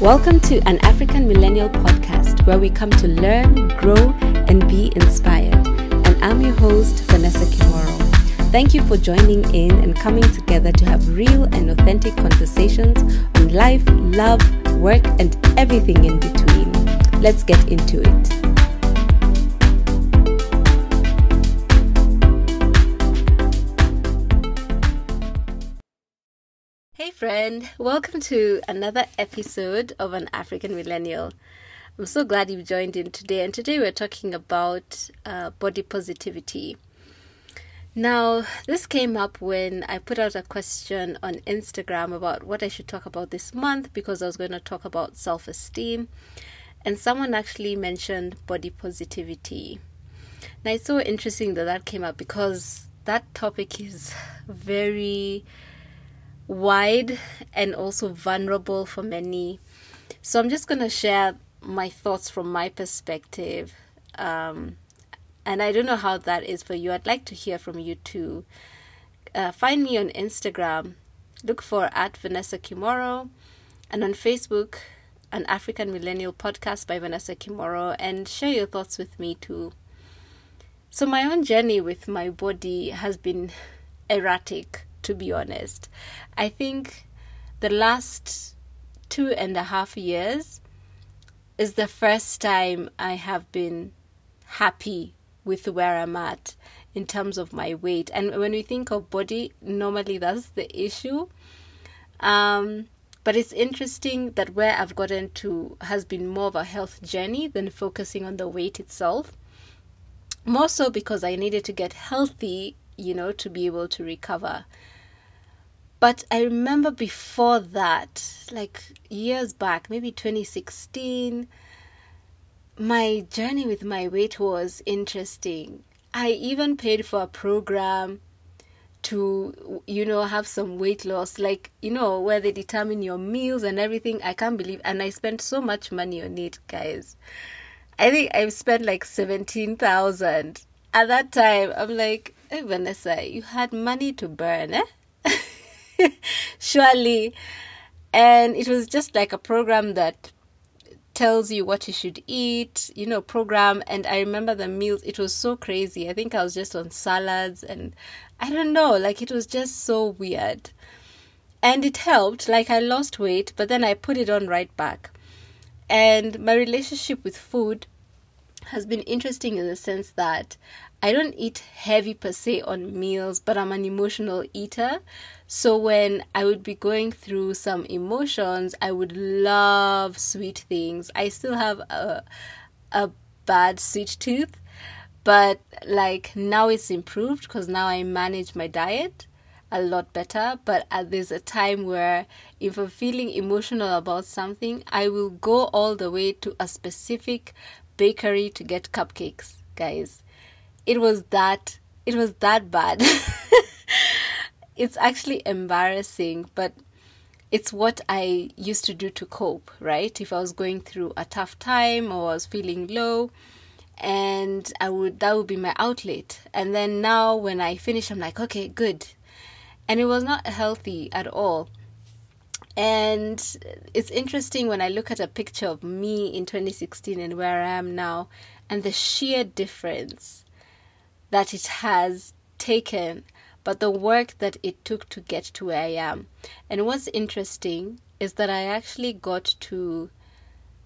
Welcome to An African Millennial podcast, where we come to learn, grow, and be inspired. And I'm your host, Vanessa Kimoro. Thank you for joining in and coming together to have real and authentic conversations on life, love, work, and everything in between. Let's get into it. Hey friend, welcome to another episode of An African Millennial. I'm so glad you've joined in today, and today we're talking about body positivity. Now, this came up when I put out a question on Instagram about what I should talk about this month, because I was going to talk about self-esteem, and someone actually mentioned body positivity. Now, it's so interesting that came up, because that topic is very wide and also vulnerable for many. So I'm just going to share my thoughts from my perspective. And I don't know how that is for you. I'd like to hear from you too. Find me on Instagram. Look for @VanessaKimoro. And on Facebook, An African Millennial Podcast by Vanessa Kimoro. And share your thoughts with me too. So my own journey with my body has been erratic, to be honest. I think the last 2.5 years is the first time I have been happy with where I'm at in terms of my weight. And when we think of body, normally that's the issue. But it's interesting that where I've gotten to has been more of a health journey than focusing on the weight itself. More so because I needed to get healthy, you know, to be able to recover. But I remember before that, like years back, maybe 2016, my journey with my weight was interesting. I even paid for a program to, you know, have some weight loss, like, you know, where they determine your meals and everything. I can't believe, and I spent so much money on it, guys. I think I've spent like 17,000. At that time, I'm like, hey, Vanessa, you had money to burn, eh? Surely. And it was just like a program that tells you what you should eat, you know, program. And I remember the meals, it was so crazy. I think I was just on salads and I don't know, like it was just so weird. And it helped, like I lost weight, but then I put it on right back. And my relationship with food has been interesting in the sense that I don't eat heavy per se on meals, but I'm an emotional eater. So when I would be going through some emotions, I would love sweet things. I still have a bad sweet tooth, but like now it's improved because now I manage my diet a lot better. But there's a time where if I'm feeling emotional about something, I will go all the way to a specific bakery to get cupcakes, guys. It was that bad. It's actually embarrassing, but it's what I used to do to cope, right? If I was going through a tough time or I was feeling low, and that would be my outlet. And then now when I finish, I'm like, okay, good. And it was not healthy at all. And it's interesting when I look at a picture of me in 2016 and where I am now, and the sheer difference that it has taken, but the work that it took to get to where I am. And what's interesting is that I actually got to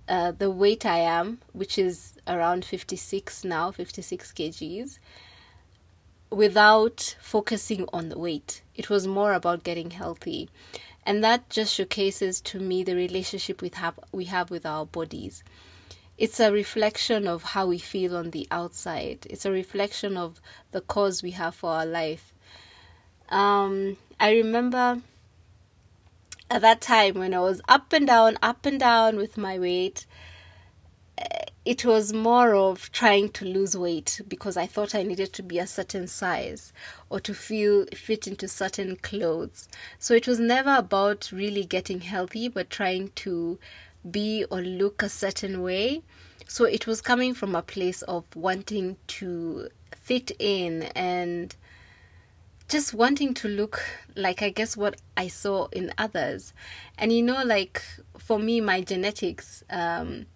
the weight I am, which is around 56 now, 56 kgs, without focusing on the weight. It was more about getting healthy. And that just showcases to me the relationship we have with our bodies. It's a reflection of how we feel on the outside. It's a reflection of the cause we have for our life. I remember at that time when I was up and down with my weight, it was more of trying to lose weight because I thought I needed to be a certain size or to feel fit into certain clothes. So it was never about really getting healthy, but trying to be or look a certain way. So it was coming from a place of wanting to fit in and just wanting to look like, I guess, what I saw in others. And, you know, like for me, my genetics, from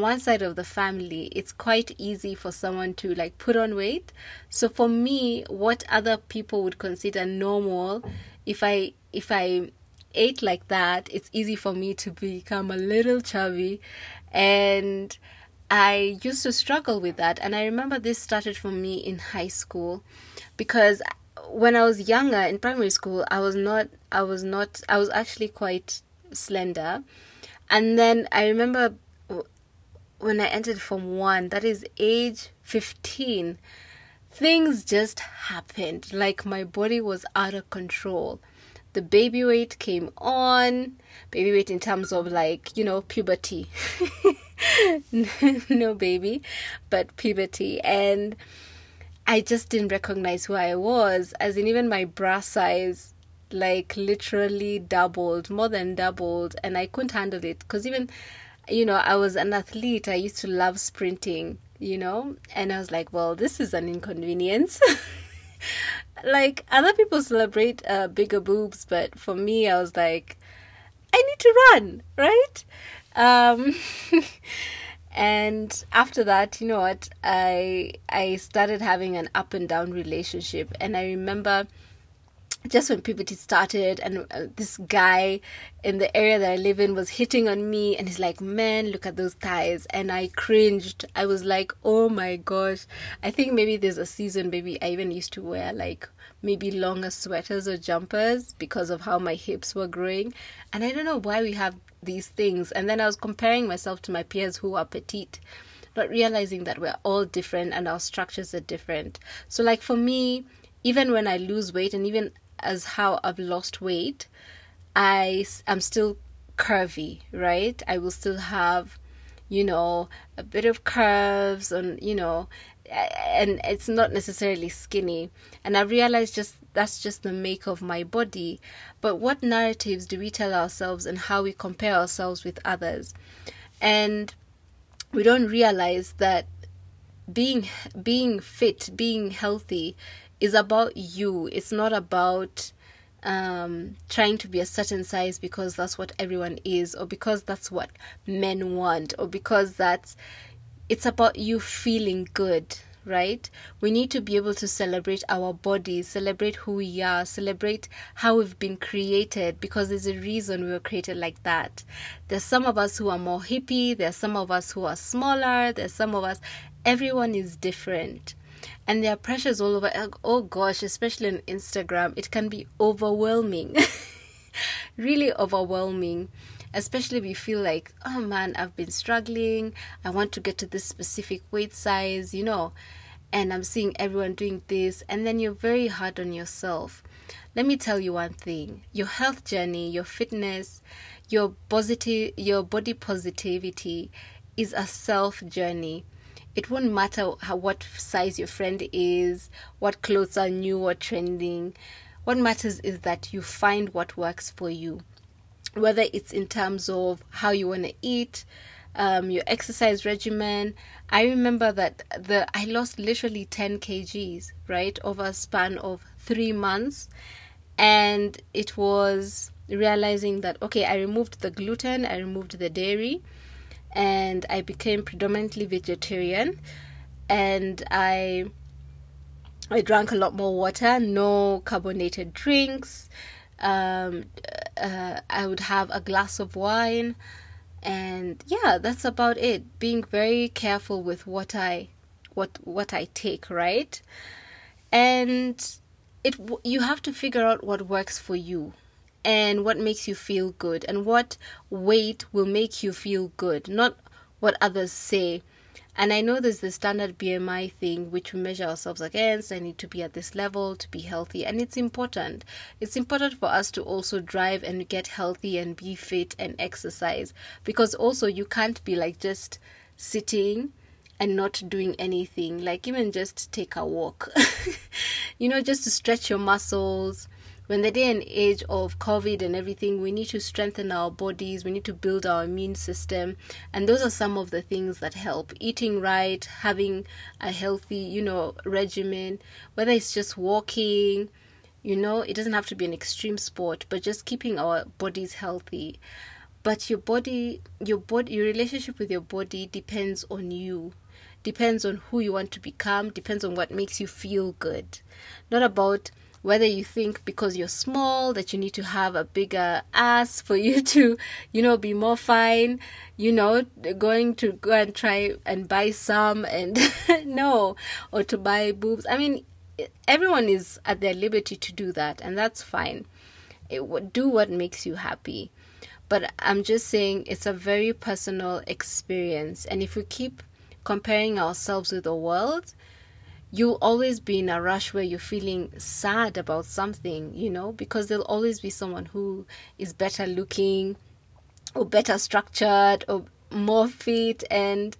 one side of the family, it's quite easy for someone to like put on weight. So for me, what other people would consider normal, if I ate like that, it's easy for me to become a little chubby. And I used to struggle with that. And I remember this started for me in high school, because when I was younger in primary school, I was actually quite slender. And then I remember when I entered Form 1, that is age 15, things just happened. Like my body was out of control. The baby weight came on, baby weight in terms of like, you know, puberty. No baby, but puberty. And I just didn't recognize who I was, as in even my bra size, like literally doubled, more than doubled. And I couldn't handle it because even, you know, I was an athlete. I used to love sprinting, you know, and I was like, well, this is an inconvenience. Like other people celebrate bigger boobs, but for me, I was like, I need to run, right? And after that, you know what? I started having an up and down relationship, and I remember just when puberty started, and this guy in the area that I live in was hitting on me, and he's like, man, look at those thighs. And I cringed. I was like, oh my gosh. I think maybe there's a season, maybe I even used to wear like maybe longer sweaters or jumpers because of how my hips were growing. And I don't know why we have these things. And then I was comparing myself to my peers who are petite, not realizing that we're all different and our structures are different. So like for me, even when I lose weight, and even as how I've lost weight, I'm still curvy, right? I will still have, you know, a bit of curves on, you know, and it's not necessarily skinny. And I realized just that's just the make of my body. But what narratives do we tell ourselves and how we compare ourselves with others? And we don't realize that being fit, being healthy is about you. It's not about trying to be a certain size because that's what everyone is, or because that's what men want, or because it's about you feeling good, right? We need to be able to celebrate our bodies, celebrate who we are, celebrate how we've been created, because there's a reason we were created like that. There's some of us who are more hippie, there's some of us who are smaller, there's some of us, everyone is different. And there are pressures all over. Oh gosh, especially on Instagram, it can be overwhelming, really overwhelming. Especially if you feel like, oh man, I've been struggling. I want to get to this specific weight size, you know, and I'm seeing everyone doing this. And then you're very hard on yourself. Let me tell you one thing. Your health journey, your fitness, your body positivity is a self journey. It won't matter what size your friend is, what clothes are new or trending. What matters is that you find what works for you. Whether it's in terms of how you want to eat, your exercise regimen. I remember that I lost literally 10 kgs, right, over a span of 3 months. And it was realizing that, okay, I removed the gluten, I removed the dairy, and I became predominantly vegetarian, and I drank a lot more water, no carbonated drinks. I would have a glass of wine, and yeah, that's about it. Being very careful with what I take, right? And you have to figure out what works for you, and what makes you feel good, and what weight will make you feel good, not what others say. And I know there's the standard BMI thing, which we measure ourselves against. I need to be at this level to be healthy. And it's important. It's important for us to also drive and get healthy and be fit and exercise. Because also you can't be like just sitting and not doing anything. Like even just take a walk. You know, just to stretch your muscles. when the day and age of COVID and everything, we need to strengthen our bodies, we need to build our immune system, and those are some of the things that help. Eating right, having a healthy, regimen, whether it's just walking, it doesn't have to be an extreme sport, but just keeping our bodies healthy. But your relationship with your body depends on you. Depends on who you want to become, depends on what makes you feel good. Not about whether you think because you're small that you need to have a bigger ass for you to, be more fine, going to go and try and buy some and no, or to buy boobs. I mean, everyone is at their liberty to do that, and that's fine. Do what makes you happy. But I'm just saying it's a very personal experience, and if we keep comparing ourselves with the world, you'll always be in a rush where you're feeling sad about something, because there'll always be someone who is better looking or better structured or more fit. And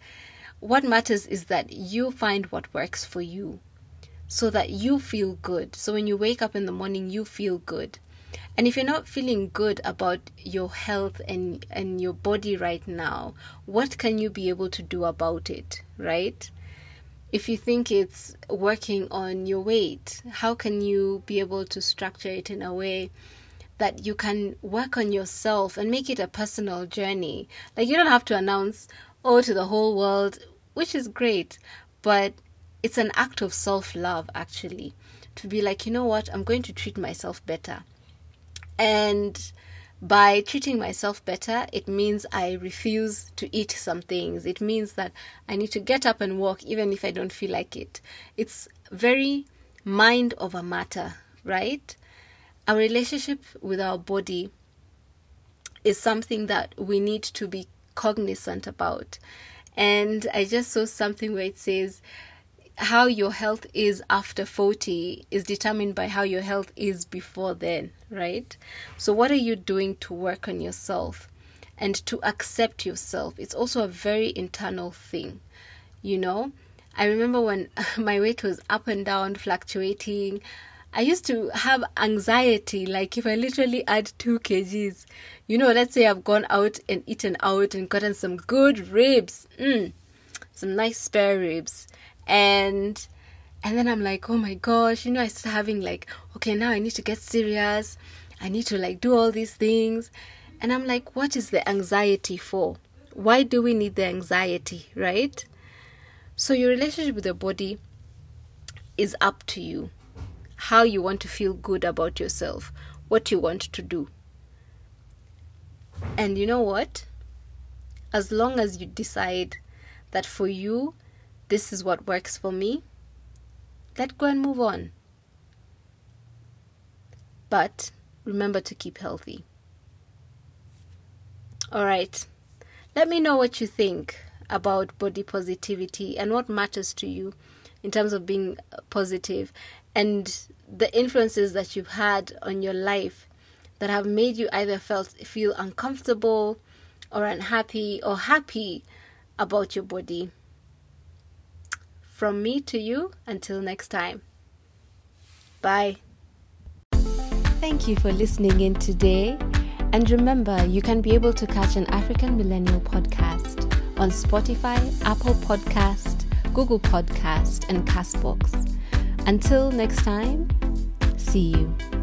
what matters is that you find what works for you so that you feel good. So when you wake up in the morning, you feel good. And if you're not feeling good about your health and your body right now, what can you be able to do about it, right? If you think it's working on your weight, how can you be able to structure it in a way that you can work on yourself and make it a personal journey? Like, you don't have to announce, to the whole world, which is great, but it's an act of self-love, actually, to be like, you know what, I'm going to treat myself better. And by treating myself better, it means I refuse to eat some things. It means that I need to get up and walk even if I don't feel like it. It's very mind over matter, right? Our relationship with our body is something that we need to be cognizant about. And I just saw something where it says, how your health is after 40 is determined by how your health is before then, right? So what are you doing to work on yourself and to accept yourself? It's also a very internal thing, I remember when my weight was up and down, fluctuating, I used to have anxiety, like if I literally add 2 kgs, let's say I've gone out and eaten out and gotten some good ribs, some nice spare ribs. And then I'm like, oh my gosh, I start having like, okay, now I need to get serious. I need to like do all these things. And I'm like, what is the anxiety for? Why do we need the anxiety, right? So your relationship with your body is up to you. How you want to feel good about yourself, what you want to do. And you know what? As long as you decide that for you, this is what works for me, let go and move on. But remember to keep healthy. All right. Let me know what you think about body positivity and what matters to you in terms of being positive and the influences that you've had on your life that have made you either feel uncomfortable or unhappy or happy about your body. From me to you, until next time. Bye. Thank you for listening in today. And remember, you can be able to catch An African Millennial podcast on Spotify, Apple Podcast, Google Podcast, and Castbox. Until next time, see you.